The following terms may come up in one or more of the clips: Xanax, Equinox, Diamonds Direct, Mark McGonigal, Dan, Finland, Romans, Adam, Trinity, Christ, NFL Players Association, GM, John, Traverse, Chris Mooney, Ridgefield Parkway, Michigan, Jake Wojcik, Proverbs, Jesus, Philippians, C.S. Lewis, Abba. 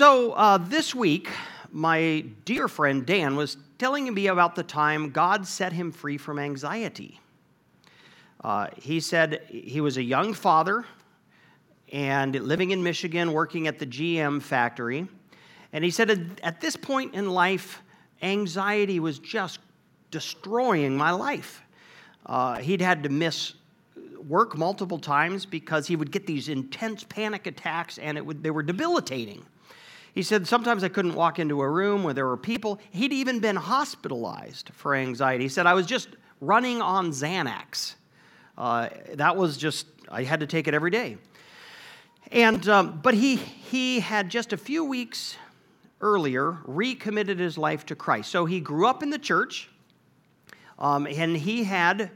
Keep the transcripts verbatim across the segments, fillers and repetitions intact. So uh, this week, my dear friend Dan was telling me about the time God set him free from anxiety. Uh, he said he was a young father and living in Michigan, working at the G M factory. And he said at this point in life, anxiety was just destroying my life. Uh, he'd had to miss work multiple times because he would get these intense panic attacks, and it would, they were debilitating. He said, sometimes I couldn't walk into a room where there were people. He'd even been hospitalized for anxiety. He said, I was just running on Xanax. Uh, that was just, I had to take it every day. And um, but he he had just a few weeks earlier recommitted his life to Christ. So he grew up in the church, um, and he had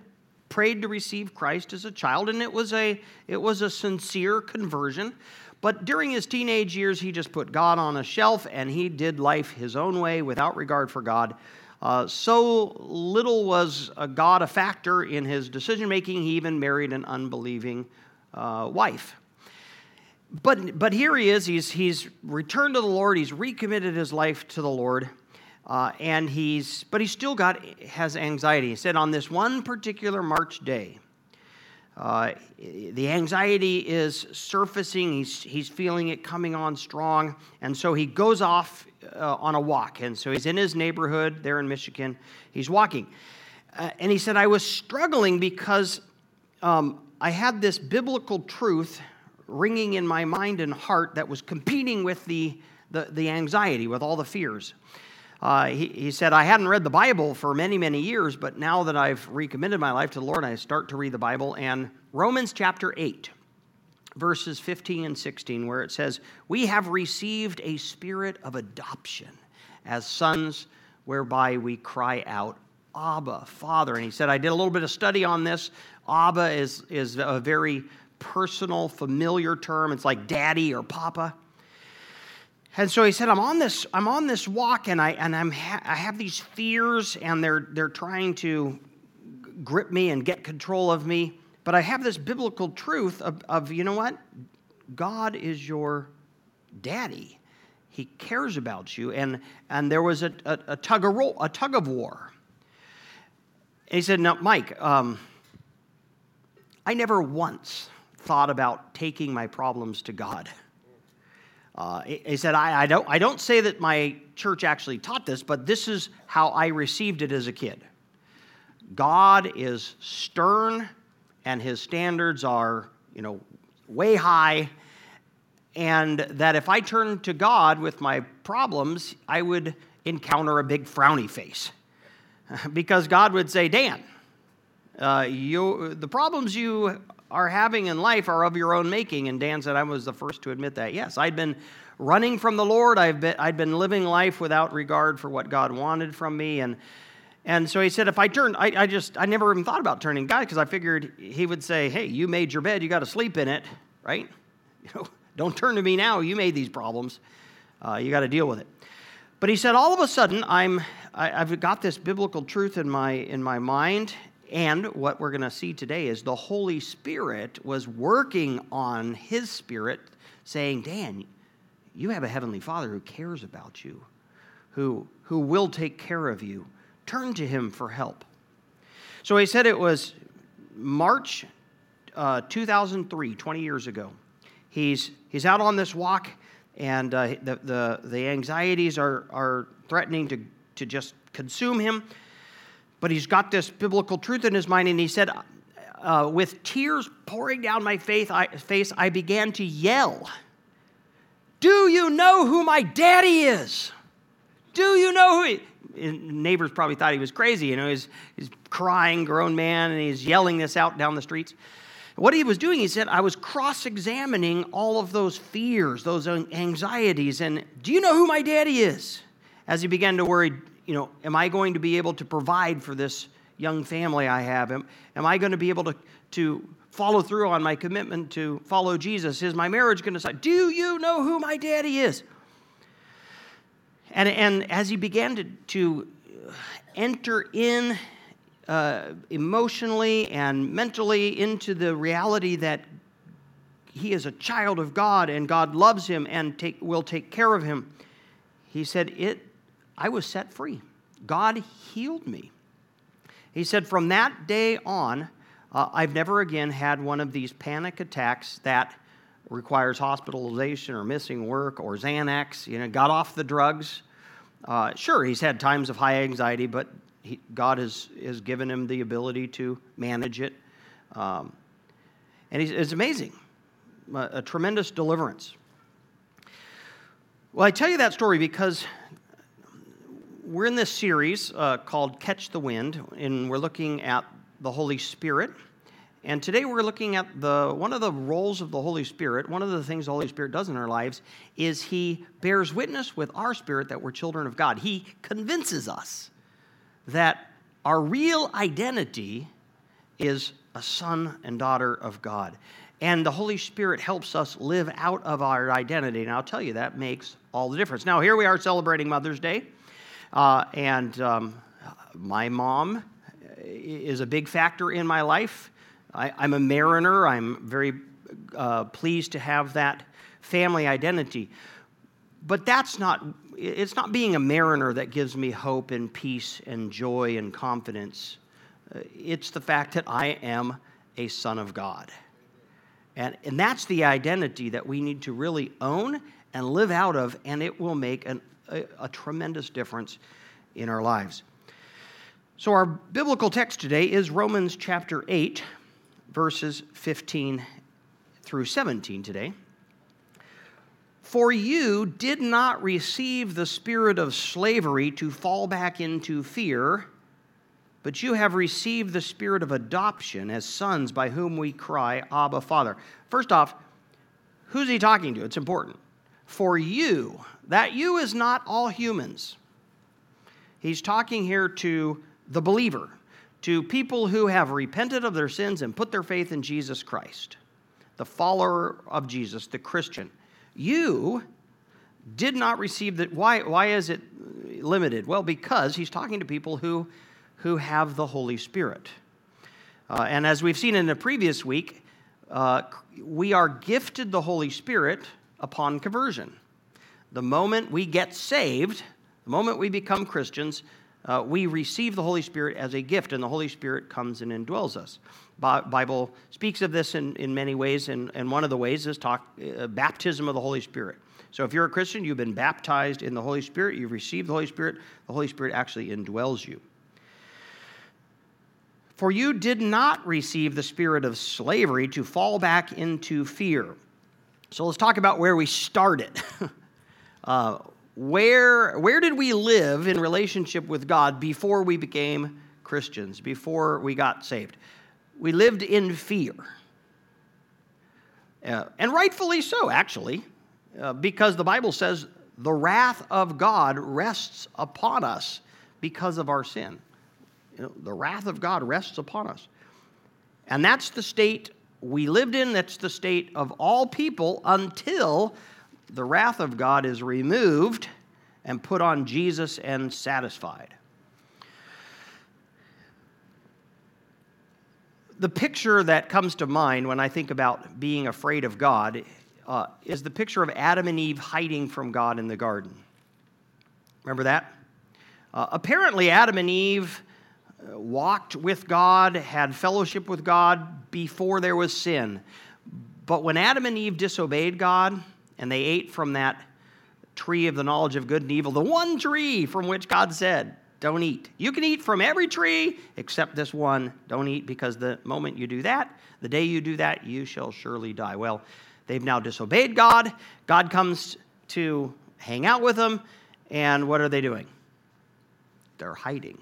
prayed to receive Christ as a child, and it was a it was a sincere conversion. But during his teenage years, he just put God on a shelf, and he did life his own way without regard for God. Uh, so little was uh, God a factor in his decision-making, he even married an unbelieving uh, wife. But but here he is, he's, he's returned to the Lord, he's recommitted his life to the Lord, uh, and he's but he still got has anxiety. He said on this one particular March day, Uh, the anxiety is surfacing, he's, he's feeling it coming on strong, and so he goes off uh, on a walk, and so he's in his neighborhood there in Michigan, he's walking. Uh, and he said, I was struggling because um, I had this biblical truth ringing in my mind and heart that was competing with the, the, the anxiety, with all the fears. Uh, he, he said, I hadn't read the Bible for many, many years, but now that I've recommitted my life to the Lord, I start to read the Bible. And Romans chapter eight, verses fifteen and sixteen, where it says, we have received a spirit of adoption as sons, whereby we cry out, Abba, Father. And he said, I did a little bit of study on this. Abba is, is a very personal, familiar term. It's like daddy or papa. And so he said, I'm on this, I'm on this walk, and I and I'm ha- I have these fears, and they're they're trying to grip me and get control of me. But I have this biblical truth of, of you know what? God is your daddy. He cares about you. And and there was a a, a tug of ro- a tug of war. And he said, no, Mike, um, I never once thought about taking my problems to God. Uh, he said, I, I don't I don't say that my church actually taught this, but this is how I received it as a kid. God is stern, and his standards are, you know, way high, and that if I turned to God with my problems, I would encounter a big frowny face, because God would say, Dan, uh, you the problems you are having in life are of your own making. And Dan said, I was the first to admit that. Yes, I'd been running from the Lord. I've been, I'd been living life without regard for what God wanted from me. And and so he said, if I turned, I, I just, I never even thought about turning God, because I figured he would say, hey, you made your bed, you got to sleep in it, right? You know, don't turn to me now. You made these problems. Uh, you got to deal with it. But he said, all of a sudden, I'm, I, I've got this biblical truth in my in my mind. And what we're going to see today is the Holy Spirit was working on his spirit, saying, Dan, you have a heavenly Father who cares about you, who, who will take care of you. Turn to him for help. So he said it was March uh, two thousand three, twenty years ago. He's he's out on this walk, and uh, the, the the anxieties are, are threatening to, to just consume him. But he's got this biblical truth in his mind, and he said, uh, with tears pouring down my face I, face, I began to yell, do you know who my daddy is? Do you know who he is? Neighbors probably thought he was crazy. You know, he's, he's crying, grown man, and he's yelling this out down the streets. What he was doing, he said, I was cross-examining all of those fears, those anxieties, and do you know who my daddy is? As he began to worry, you know, am I going to be able to provide for this young family I have? Am, am I going to be able to, to follow through on my commitment to follow Jesus? Is my marriage going to start? Do you know who my daddy is? And and as he began to, to enter in uh, emotionally and mentally into the reality that he is a child of God and God loves him and take, will take care of him. He said, "It, I was set free. God healed me." He said, "From that day on, uh, I've never again had one of these panic attacks that requires hospitalization or missing work or Xanax." You know, got off the drugs. Uh, sure, he's had times of high anxiety, but he, God has, has given him the ability to manage it. Um, and he's, it's amazing, a, a tremendous deliverance. Well, I tell you that story because we're in this series uh, called Catch the Wind, and we're looking at the Holy Spirit. And today we're looking at the one of the roles of the Holy Spirit. One of the things the Holy Spirit does in our lives is he bears witness with our spirit that we're children of God. He convinces us that our real identity is a son and daughter of God. And the Holy Spirit helps us live out of our identity. And I'll tell you, that makes all the difference. Now, here we are celebrating Mother's Day. Uh, and um, my mom is a big factor in my life. I, I'm a mariner. I'm very uh, pleased to have that family identity. But that's not, it's not being a mariner that gives me hope and peace and joy and confidence. It's the fact that I am a son of God. And, and that's the identity that we need to really own and live out of, and it will make an, a, a tremendous difference in our lives. So our biblical text today is Romans chapter eight, verses fifteen through seventeen today. "For you did not receive the spirit of slavery to fall back into fear, but you have received the spirit of adoption as sons, by whom we cry, 'Abba, Father.'" First off, who's he talking to? It's important. "For you." That "you" is not all humans. He's talking here to the believer, to people who have repented of their sins and put their faith in Jesus Christ, the follower of Jesus, the Christian. "You did not receive the..." Why, why is it limited? Well, because he's talking to people who... who have the Holy Spirit. Uh, and as we've seen in the previous week, uh, we are gifted the Holy Spirit upon conversion. The moment we get saved, the moment we become Christians, uh, we receive the Holy Spirit as a gift, and the Holy Spirit comes and indwells us. Bi- Bible speaks of this in, in many ways, and, and one of the ways is talk, uh, baptism of the Holy Spirit. So if you're a Christian, you've been baptized in the Holy Spirit, you've received the Holy Spirit, the Holy Spirit actually indwells you. "For you did not receive the spirit of slavery to fall back into fear." So let's talk about where we started. uh, where, where did we live in relationship with God before we became Christians, before we got saved? We lived in fear. Uh, and rightfully so, actually, uh, because the Bible says the wrath of God rests upon us because of our sin. You know, the wrath of God rests upon us. And that's the state we lived in. That's the state of all people until the wrath of God is removed and put on Jesus and satisfied. The picture that comes to mind when I think about being afraid of God uh, is the picture of Adam and Eve hiding from God in the garden. Remember that? Uh, apparently, Adam and Eve walked with God, had fellowship with God before there was sin. But when Adam and Eve disobeyed God and they ate from that tree of the knowledge of good and evil, the one tree from which God said, "Don't eat. You can eat from every tree except this one. Don't eat, because the moment you do that, the day you do that, you shall surely die." Well, they've now disobeyed God. God comes to hang out with them, and what are they doing? They're hiding.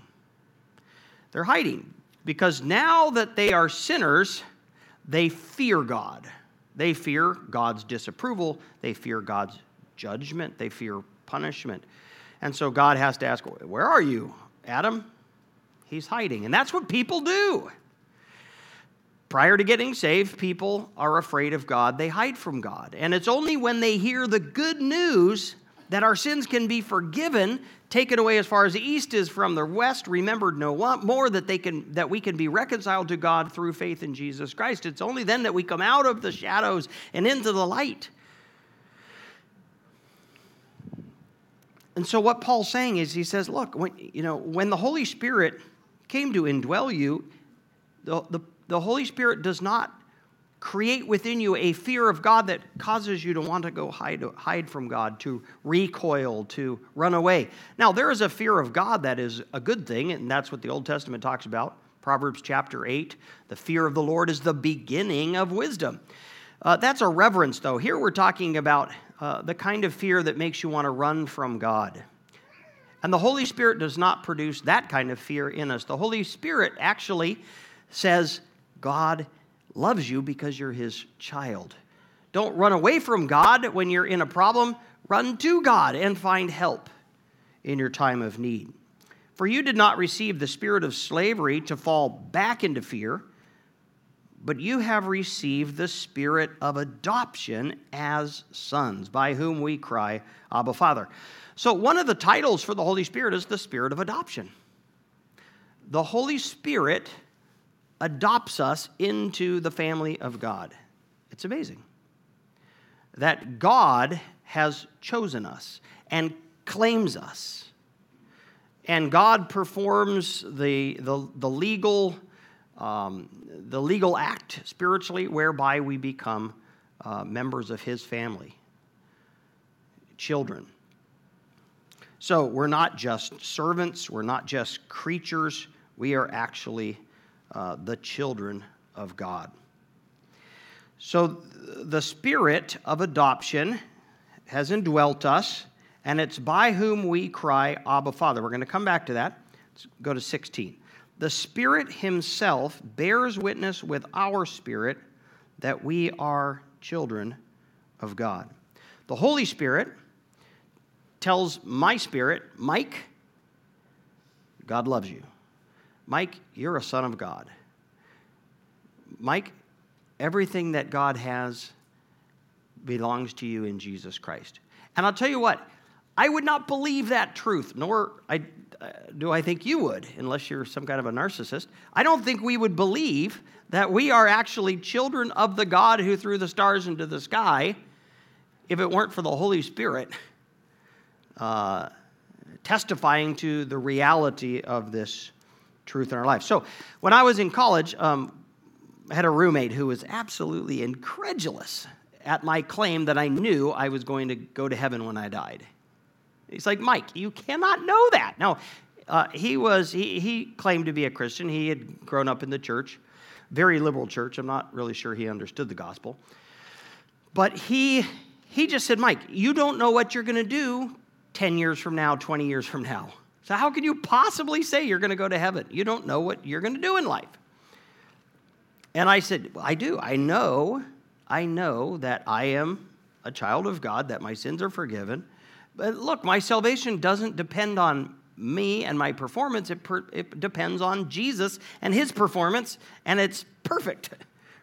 They're hiding because now that they are sinners, they fear God. They fear God's disapproval. They fear God's judgment. They fear punishment. And so God has to ask, "Where are you, Adam?" He's hiding. And that's what people do. Prior to getting saved, people are afraid of God. They hide from God. And it's only when they hear the good news that our sins can be forgiven, taken away as far as the east is from the west, remembered no more, that they can that we can be reconciled to God through faith in Jesus Christ. It's only then that we come out of the shadows and into the light. And so what Paul's saying is, he says, look, when, you know, when the Holy Spirit came to indwell you, the, the, the Holy Spirit does not create within you a fear of God that causes you to want to go hide, hide from God, to recoil, to run away. Now, there is a fear of God that is a good thing, and that's what the Old Testament talks about. Proverbs chapter eight, the fear of the Lord is the beginning of wisdom. Uh, that's a reverence, though. Here we're talking about uh, the kind of fear that makes you want to run from God. And the Holy Spirit does not produce that kind of fear in us. The Holy Spirit actually says, God loves you because you're his child. Don't run away from God when you're in a problem. Run to God and find help in your time of need. For you did not receive the spirit of slavery to fall back into fear, but you have received the spirit of adoption as sons, by whom we cry, Abba, Father. So one of the titles for the Holy Spirit is the spirit of adoption. The Holy Spirit adopts us into the family of God. It's amazing that God has chosen us and claims us. And God performs the, the, the legal Um, the legal act spiritually whereby we become uh, members of his family, children. So we're not just servants, we're not just creatures, we are actually uh, the children of God. So the spirit of adoption has indwelt us, and it's by whom we cry, Abba, Father. We're going to come back to that. Let's go to sixteen. The Spirit himself bears witness with our spirit that we are children of God. The Holy Spirit tells my spirit, Mike, God loves you. Mike, you're a son of God. Mike, everything that God has belongs to you in Jesus Christ. And I'll tell you what, I would not believe that truth, nor I, uh, do I think you would, unless you're some kind of a narcissist. I don't think we would believe that we are actually children of the God who threw the stars into the sky if it weren't for the Holy Spirit uh, testifying to the reality of this truth in our life. So when I was in college, um, I had a roommate who was absolutely incredulous at my claim that I knew I was going to go to heaven when I died. He's like, Mike, you cannot know that. Now, uh, he was he, he claimed to be a Christian. He had grown up in the church, very liberal church. I'm not really sure he understood the gospel. But he he just said, Mike, you don't know what you're going to do ten years from now, twenty years from now. So how can you possibly say you're going to go to heaven? You don't know what you're going to do in life. And I said, well, I do. I know, I know that I am a child of God, that my sins are forgiven. But look, my salvation doesn't depend on me and my performance. It, per, it depends on Jesus and his performance, and it's perfect,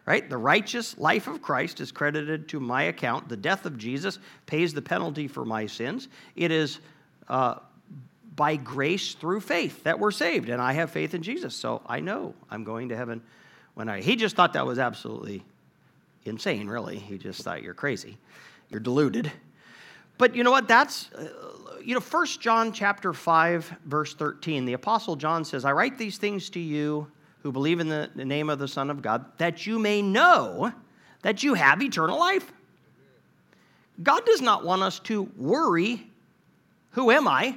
right? The righteous life of Christ is credited to my account. The death of Jesus pays the penalty for my sins. It is uh, by grace through faith that we're saved, and I have faith in Jesus, so I know I'm going to heaven when I... He just thought that was absolutely insane, really. He just thought, you're crazy. You're deluded. But you know what, that's, you know, First John chapter five, verse thirteen, the Apostle John says, I write these things to you who believe in the name of the Son of God, that you may know that you have eternal life. God does not want us to worry, who am I?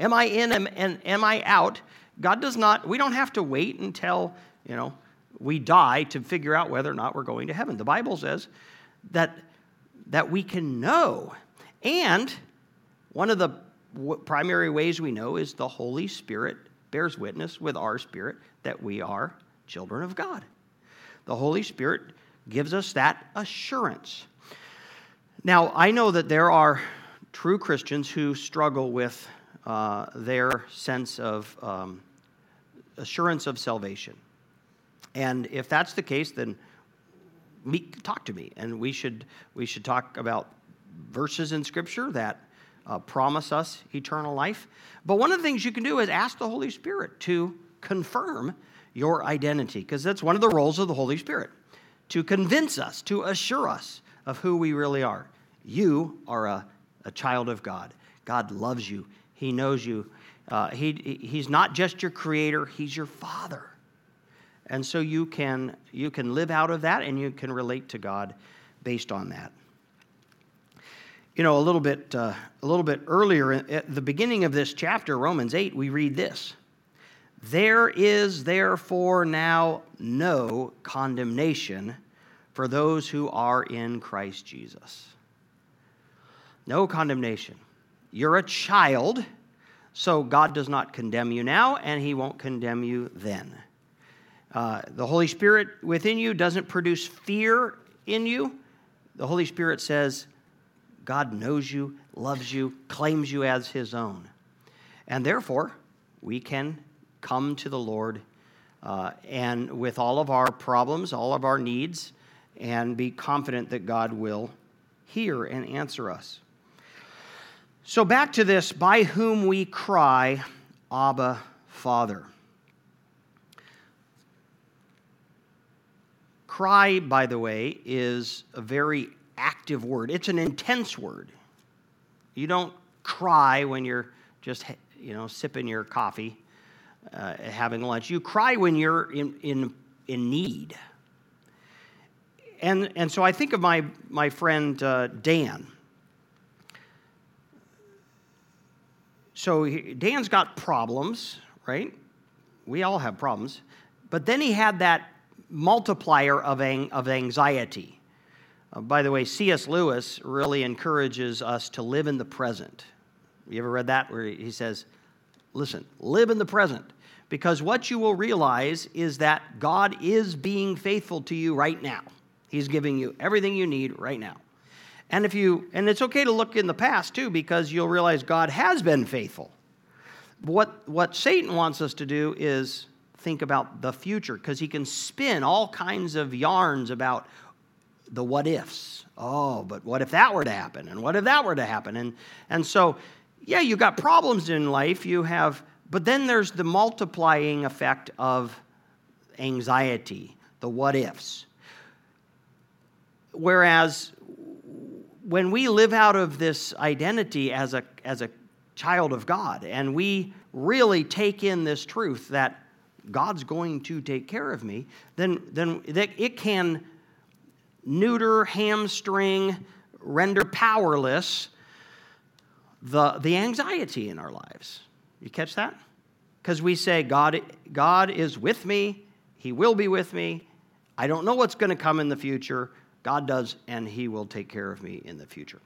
Am I in and am I out? God does not, we don't have to wait until, you know, we die to figure out whether or not we're going to heaven. The Bible says that, that we can know. And one of the w- primary ways we know is the Holy Spirit bears witness with our spirit that we are children of God. The Holy Spirit gives us that assurance. Now, I know that there are true Christians who struggle with uh, their sense of um, assurance of salvation. And if that's the case, then me, talk to me. And we should we should talk about verses in Scripture that uh, promise us eternal life. But one of the things you can do is ask the Holy Spirit to confirm your identity, because that's one of the roles of the Holy Spirit, to convince us, to assure us of who we really are. You are a, a child of God. God loves you. He knows you. Uh, he He's not just your creator. He's your Father. And so you can you can live out of that, and you can relate to God based on that. You know, a little bit uh, a little bit earlier at the beginning of this chapter, Romans eight, we read this: "There is therefore now no condemnation for those who are in Christ Jesus." No condemnation. You're a child, so God does not condemn you now, and He won't condemn you then. Uh, the Holy Spirit within you doesn't produce fear in you. The Holy Spirit says, God knows you, loves you, claims you as His own. And therefore, we can come to the Lord uh, and with all of our problems, all of our needs, and be confident that God will hear and answer us. So back to this, by whom we cry, Abba, Father. Cry, by the way, is a very active word. It's an intense word. You don't cry when you're just, you know, sipping your coffee. Uh, having lunch. You cry when you're in in, in need. And and so I think of my, my friend uh, Dan. So he, Dan's got problems, right? We all have problems. But then he had that multiplier of, ang- of anxiety. Uh, by the way, C S Lewis really encourages us to live in the present. You ever read that where he says, listen, live in the present, because what you will realize is that God is being faithful to you right now. He's giving you everything you need right now. And if you, and it's okay to look in the past too, because you'll realize God has been faithful. What, what Satan wants us to do is think about the future, because he can spin all kinds of yarns about the what ifs. Oh, but what if that were to happen? And what if that were to happen? And, and so... yeah, you got problems in life, you have, but then there's the multiplying effect of anxiety, the what ifs. Whereas when we live out of this identity as a as a child of God, and we really take in this truth that God's going to take care of me, then then it can neuter, hamstring, render powerless The, the anxiety in our lives. You catch that? Because we say, God, God is with me. He will be with me. I don't know what's going to come in the future. God does, and He will take care of me in the future.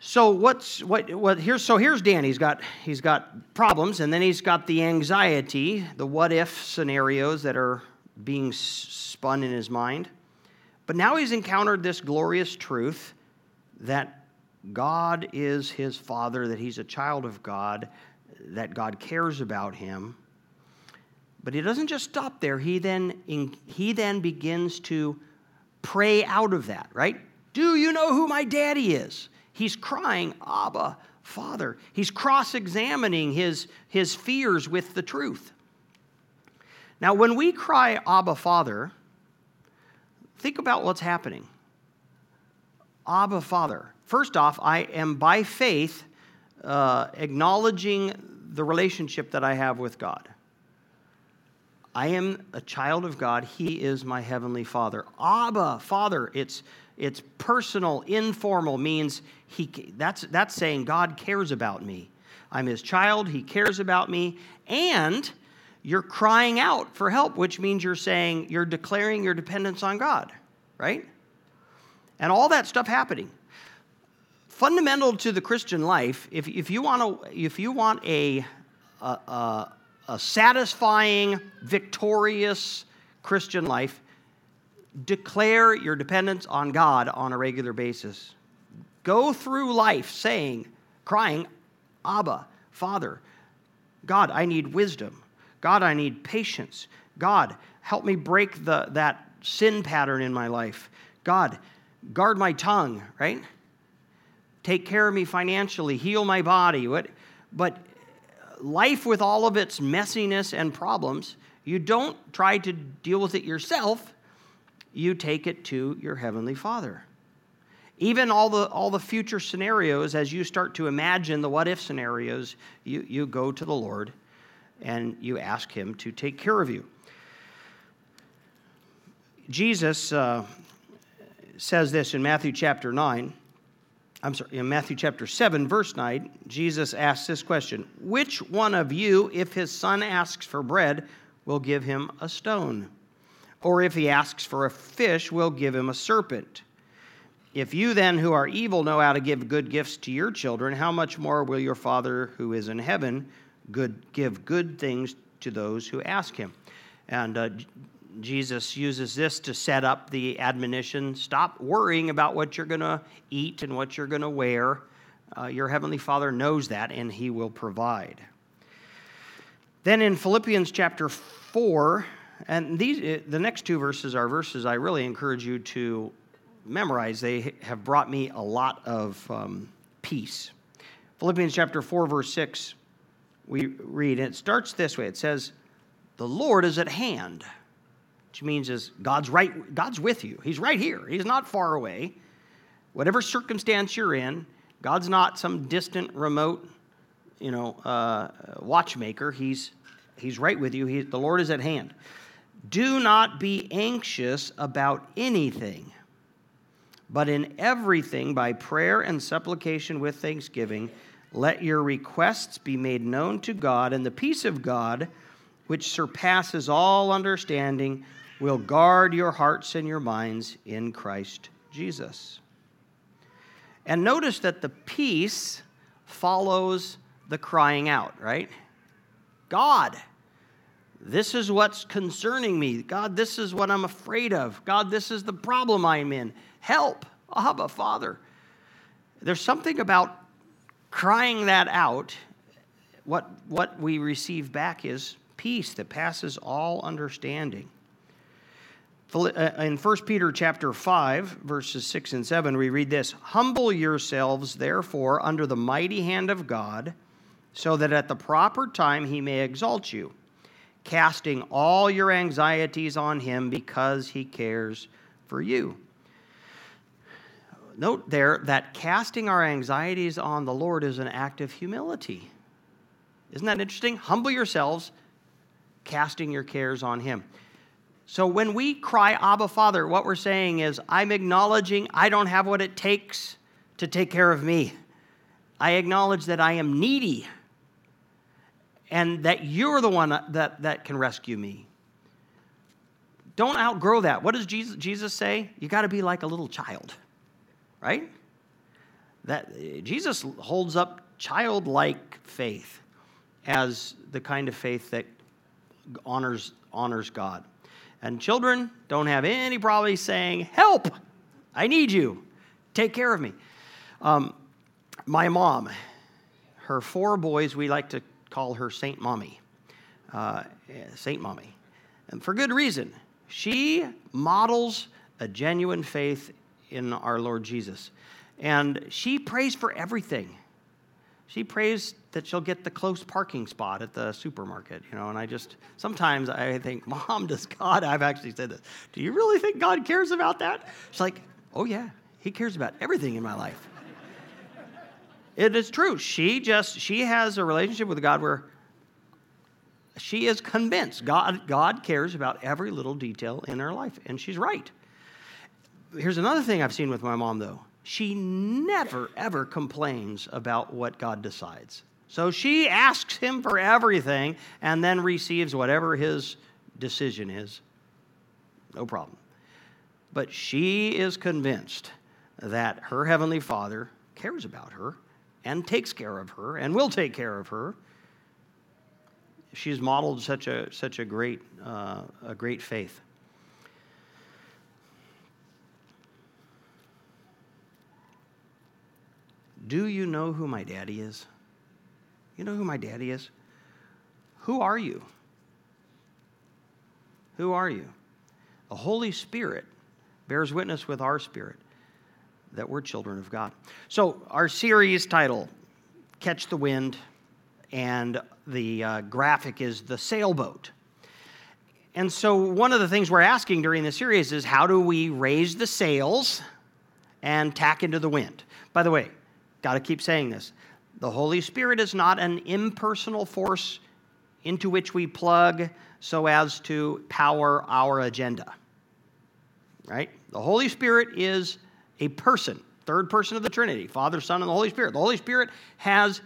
So what's what what here's so here's Dan. He's got he's got problems, and then he's got the anxiety, the what if scenarios that are being spun in his mind. But now he's encountered this glorious truth that God is his Father, that he's a child of God, that God cares about him. But he doesn't just stop there. He then he then begins to pray out of that, right? Do you know who my daddy is? He's crying, Abba, Father. He's cross-examining his, his fears with the truth. Now, when we cry, Abba, Father, think about what's happening. Abba, Father. First off, I am by faith uh, acknowledging the relationship that I have with God. I am a child of God. He is my heavenly Father. Abba, Father. It's it's personal, informal, means he. That's that's saying God cares about me. I'm His child. He cares about me, and you're crying out for help, which means you're saying you're declaring your dependence on God, right? And all that stuff happening. Fundamental to the Christian life, if, if you want to, if you want a, a, a, a satisfying, victorious Christian life, declare your dependence on God on a regular basis. Go through life saying, crying, Abba, Father, God, I need wisdom. God, I need patience. God, help me break the that sin pattern in my life. God, guard my tongue, right? take care of me financially, heal my body. What? But life with all of its messiness and problems, you don't try to deal with it yourself. You take it to your Heavenly Father. Even all the all the future scenarios, as you start to imagine the what-if scenarios, you, you go to the Lord and you ask Him to take care of you. Jesus uh, says this in Matthew chapter nine. I'm sorry, in Matthew chapter seven, verse nine, Jesus asks this question: which one of you, if his son asks for bread, will give him a stone? Or if he asks for a fish, will give him a serpent? If you then, who are evil, know how to give good gifts to your children, how much more will your Father who is in heaven good, give good things to those who ask him? And uh, Jesus uses this to set up the admonition: stop worrying about what you're going to eat and what you're going to wear. Uh, your Heavenly Father knows that, and He will provide. Then in Philippians chapter four, and these the next two verses are verses I really encourage you to memorize. They have brought me a lot of um, peace. Philippians chapter four, verse six, we read, and it starts this way. It says, "The Lord is at hand," which means is God's right. God's with you. He's right here. He's not far away. Whatever circumstance you're in, God's not some distant, remote, you know, uh, watchmaker. He's He's right with you. He, the Lord is at hand. Do not be anxious about anything, but in everything by prayer and supplication with thanksgiving, let your requests be made known to God, and the peace of God, which surpasses all understanding, will guard your hearts and your minds in Christ Jesus. And notice that the peace follows the crying out, right? God, this is what's concerning me. God, this is what I'm afraid of. God, this is the problem I'm in. Help, Abba, Father. There's something about crying that out. What, what we receive back is peace that passes all understanding. In First Peter chapter five, verses six and seven, we read this: "Humble yourselves, therefore, under the mighty hand of God, so that at the proper time he may exalt you, casting all your anxieties on him because he cares for you." Note there that casting our anxieties on the Lord is an act of humility. Isn't that interesting? Humble yourselves, casting your cares on him. So when we cry, "Abba, Father," what we're saying is, I'm acknowledging I don't have what it takes to take care of me. I acknowledge that I am needy and that you're the one that, that can rescue me. Don't outgrow that. What does Jesus, Jesus say? You got to be like a little child, right? That Jesus holds up childlike faith as the kind of faith that honors honors God. And children don't have any problem saying, "Help! I need you. Take care of me." Um, my mom, her four boys, we like to call her Saint Mommy. Uh, Saint Mommy. And for good reason. She models a genuine faith in our Lord Jesus. And she prays for everything. She prays that she'll get the close parking spot at the supermarket, you know, and I just, sometimes I think, "Mom, does God," I've actually said this, "do you really think God cares about that?" She's like, "Oh yeah, he cares about everything in my life." It is true. She just, she has a relationship with God where she is convinced God, God cares about every little detail in her life, and she's right. Here's another thing I've seen with my mom, though. She never, ever complains about what God decides. So she asks him for everything and then receives whatever his decision is. No problem. But she is convinced that her Heavenly Father cares about her and takes care of her and will take care of her. She's modeled such a such a great uh, a great faith. Do you know who my daddy is? You know who my daddy is? Who are you? Who are you? The Holy Spirit bears witness with our spirit that we're children of God. So our series title, Catch the Wind, and the uh, graphic is the sailboat. And so one of the things we're asking during the series is, how do we raise the sails and tack into the wind? By the way, got to keep saying this. The Holy Spirit is not an impersonal force into which we plug so as to power our agenda, right? The Holy Spirit is a person, third person of the Trinity, Father, Son, and the Holy Spirit. The Holy Spirit has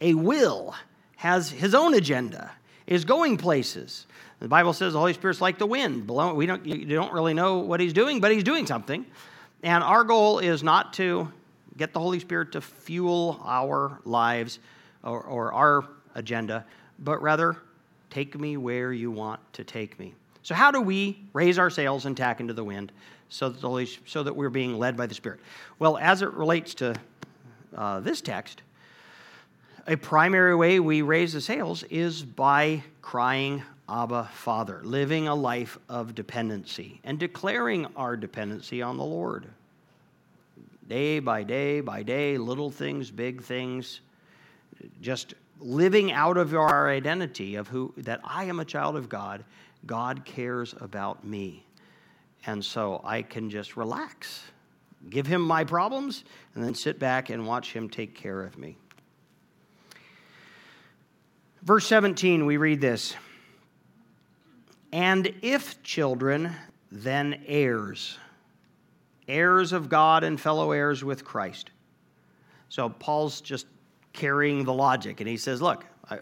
a will, has his own agenda, is going places. The Bible says the Holy Spirit's like the wind. We don't, you don't really know what he's doing, but he's doing something. And our goal is not to get the Holy Spirit to fuel our lives or, or our agenda, but rather, take me where you want to take me. So how do we raise our sails and tack into the wind so that, the Holy, so that we're being led by the Spirit? Well, as it relates to uh, this text, a primary way we raise the sails is by crying, Abba, Father, living a life of dependency and declaring our dependency on the Lord. Day by day by day, little things, big things, just living out of our identity of who, that I am a child of God, God cares about me. And so I can just relax, give him my problems, and then sit back and watch him take care of me. Verse seventeen, we read this. And if children, then heirs, heirs of God and fellow heirs with Christ. So Paul's just carrying the logic, and he says, look, I,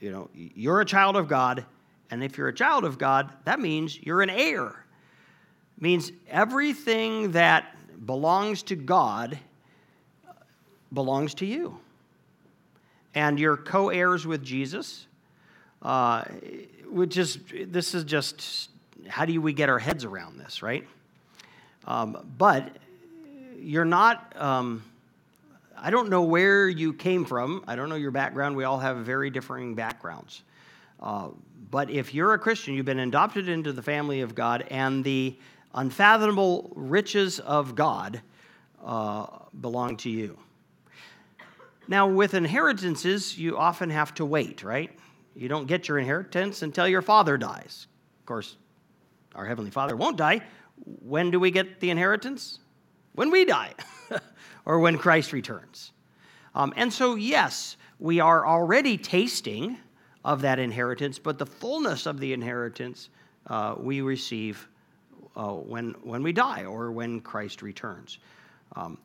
you know, you're a child of God, and if you're a child of God, that means you're an heir. It means everything that belongs to God belongs to you. And you're co-heirs with Jesus, uh, which is, this is just, how do we get our heads around this, right? Um, but you're not... Um, I don't know where you came from. I don't know your background. We all have very differing backgrounds. Uh, but if you're a Christian, you've been adopted into the family of God, and the unfathomable riches of God uh, belong to you. Now, with inheritances, you often have to wait, right? You don't get your inheritance until your father dies. Of course, our Heavenly Father won't die. When do we get the inheritance? When we die. Or when Christ returns. Um, and so, yes, we are already tasting of that inheritance, but the fullness of the inheritance uh, we receive uh, when when we die or when Christ returns. Um,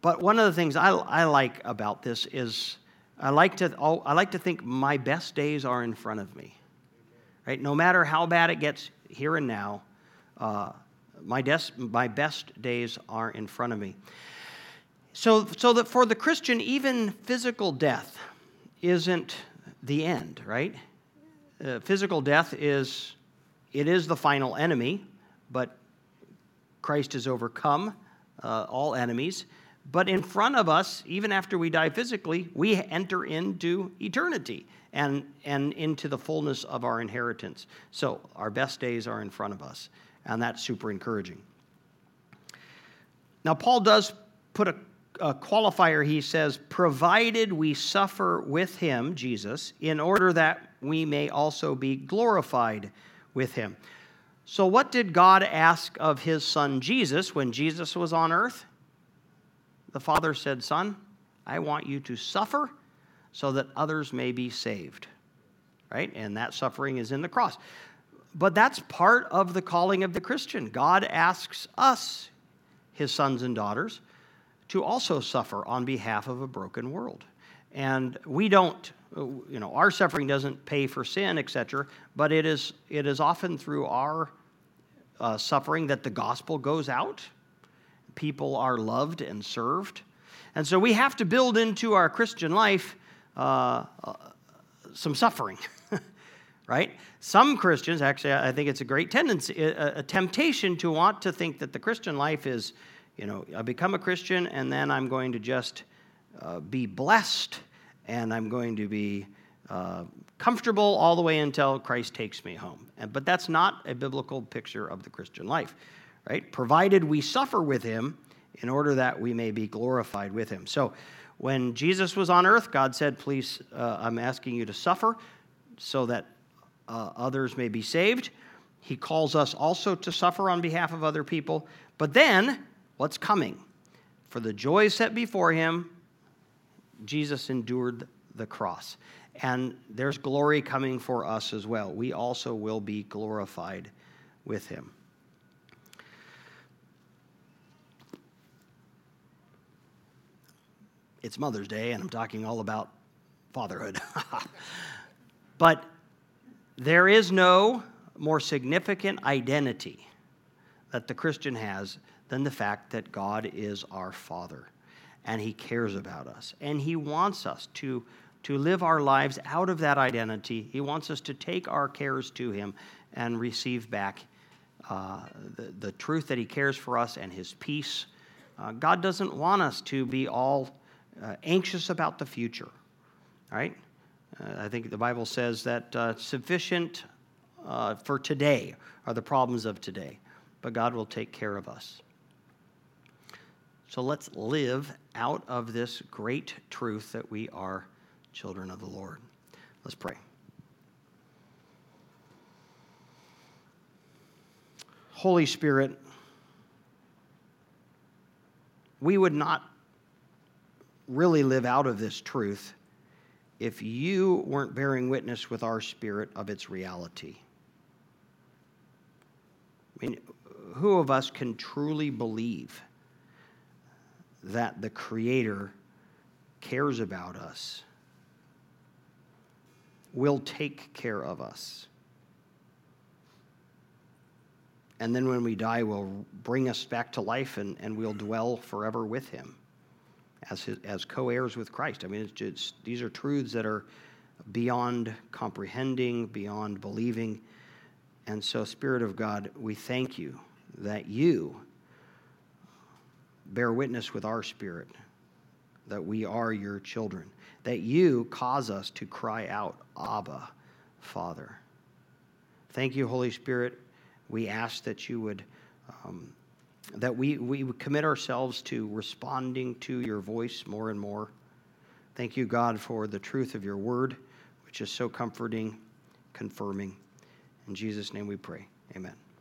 but one of the things I, I like about this is I like to I like to think my best days are in front of me, right? No matter how bad it gets here and now, uh, my des- my best days are in front of me. So so that for the Christian, even physical death isn't the end, right? Uh, physical death is, it is the final enemy, but Christ has overcome uh, all enemies. But in front of us, even after we die physically, we enter into eternity and, and into the fullness of our inheritance. So our best days are in front of us, and that's super encouraging. Now, Paul does put a A qualifier, he says, provided we suffer with him, Jesus, in order that we may also be glorified with him. So what did God ask of his son Jesus when Jesus was on earth? The Father said, Son, I want you to suffer so that others may be saved. Right? And that suffering is in the cross. But that's part of the calling of the Christian. God asks us, his sons and daughters, to also suffer on behalf of a broken world. And we don't, you know, our suffering doesn't pay for sin, et cetera, but it is it is often through our uh, suffering that the gospel goes out. People are loved and served. And so we have to build into our Christian life uh, uh, some suffering, right? Some Christians, actually, I think it's a great tendency, a, a temptation to want to think that the Christian life is, you know, I become a Christian, and then I'm going to just uh, be blessed, and I'm going to be uh, comfortable all the way until Christ takes me home. And, but that's not a biblical picture of the Christian life, right? Provided we suffer with him in order that we may be glorified with him. So when Jesus was on earth, God said, please, uh, I'm asking you to suffer so that uh, others may be saved. He calls us also to suffer on behalf of other people. But then, what's coming? For the joy set before him, Jesus endured the cross. And there's glory coming for us as well. We also will be glorified with him. It's Mother's Day, and I'm talking all about fatherhood. But there is no more significant identity that the Christian has than the fact that God is our Father, and he cares about us, and he wants us to, to live our lives out of that identity. He wants us to take our cares to him and receive back uh, the, the truth that he cares for us and his peace. Uh, God doesn't want us to be all Uh, anxious about the future, right? Uh, I think the Bible says that uh, sufficient uh, for today are the problems of today, but God will take care of us. So let's live out of this great truth that we are children of the Lord. Let's pray. Holy Spirit, we would not really live out of this truth if you weren't bearing witness with our spirit of its reality. I mean, who of us can truly believe that the Creator cares about us, will take care of us, and then when we die will bring us back to life and, and we'll dwell forever with him? As, his, as co-heirs with Christ. I mean, it's just, these are truths that are beyond comprehending, beyond believing. And so, Spirit of God, we thank you that you bear witness with our spirit that we are your children, that you cause us to cry out, Abba, Father. Thank you, Holy Spirit. We ask that you would... Um, that we, we commit ourselves to responding to your voice more and more. Thank you, God, for the truth of your word, which is so comforting, confirming. In Jesus' name we pray. Amen.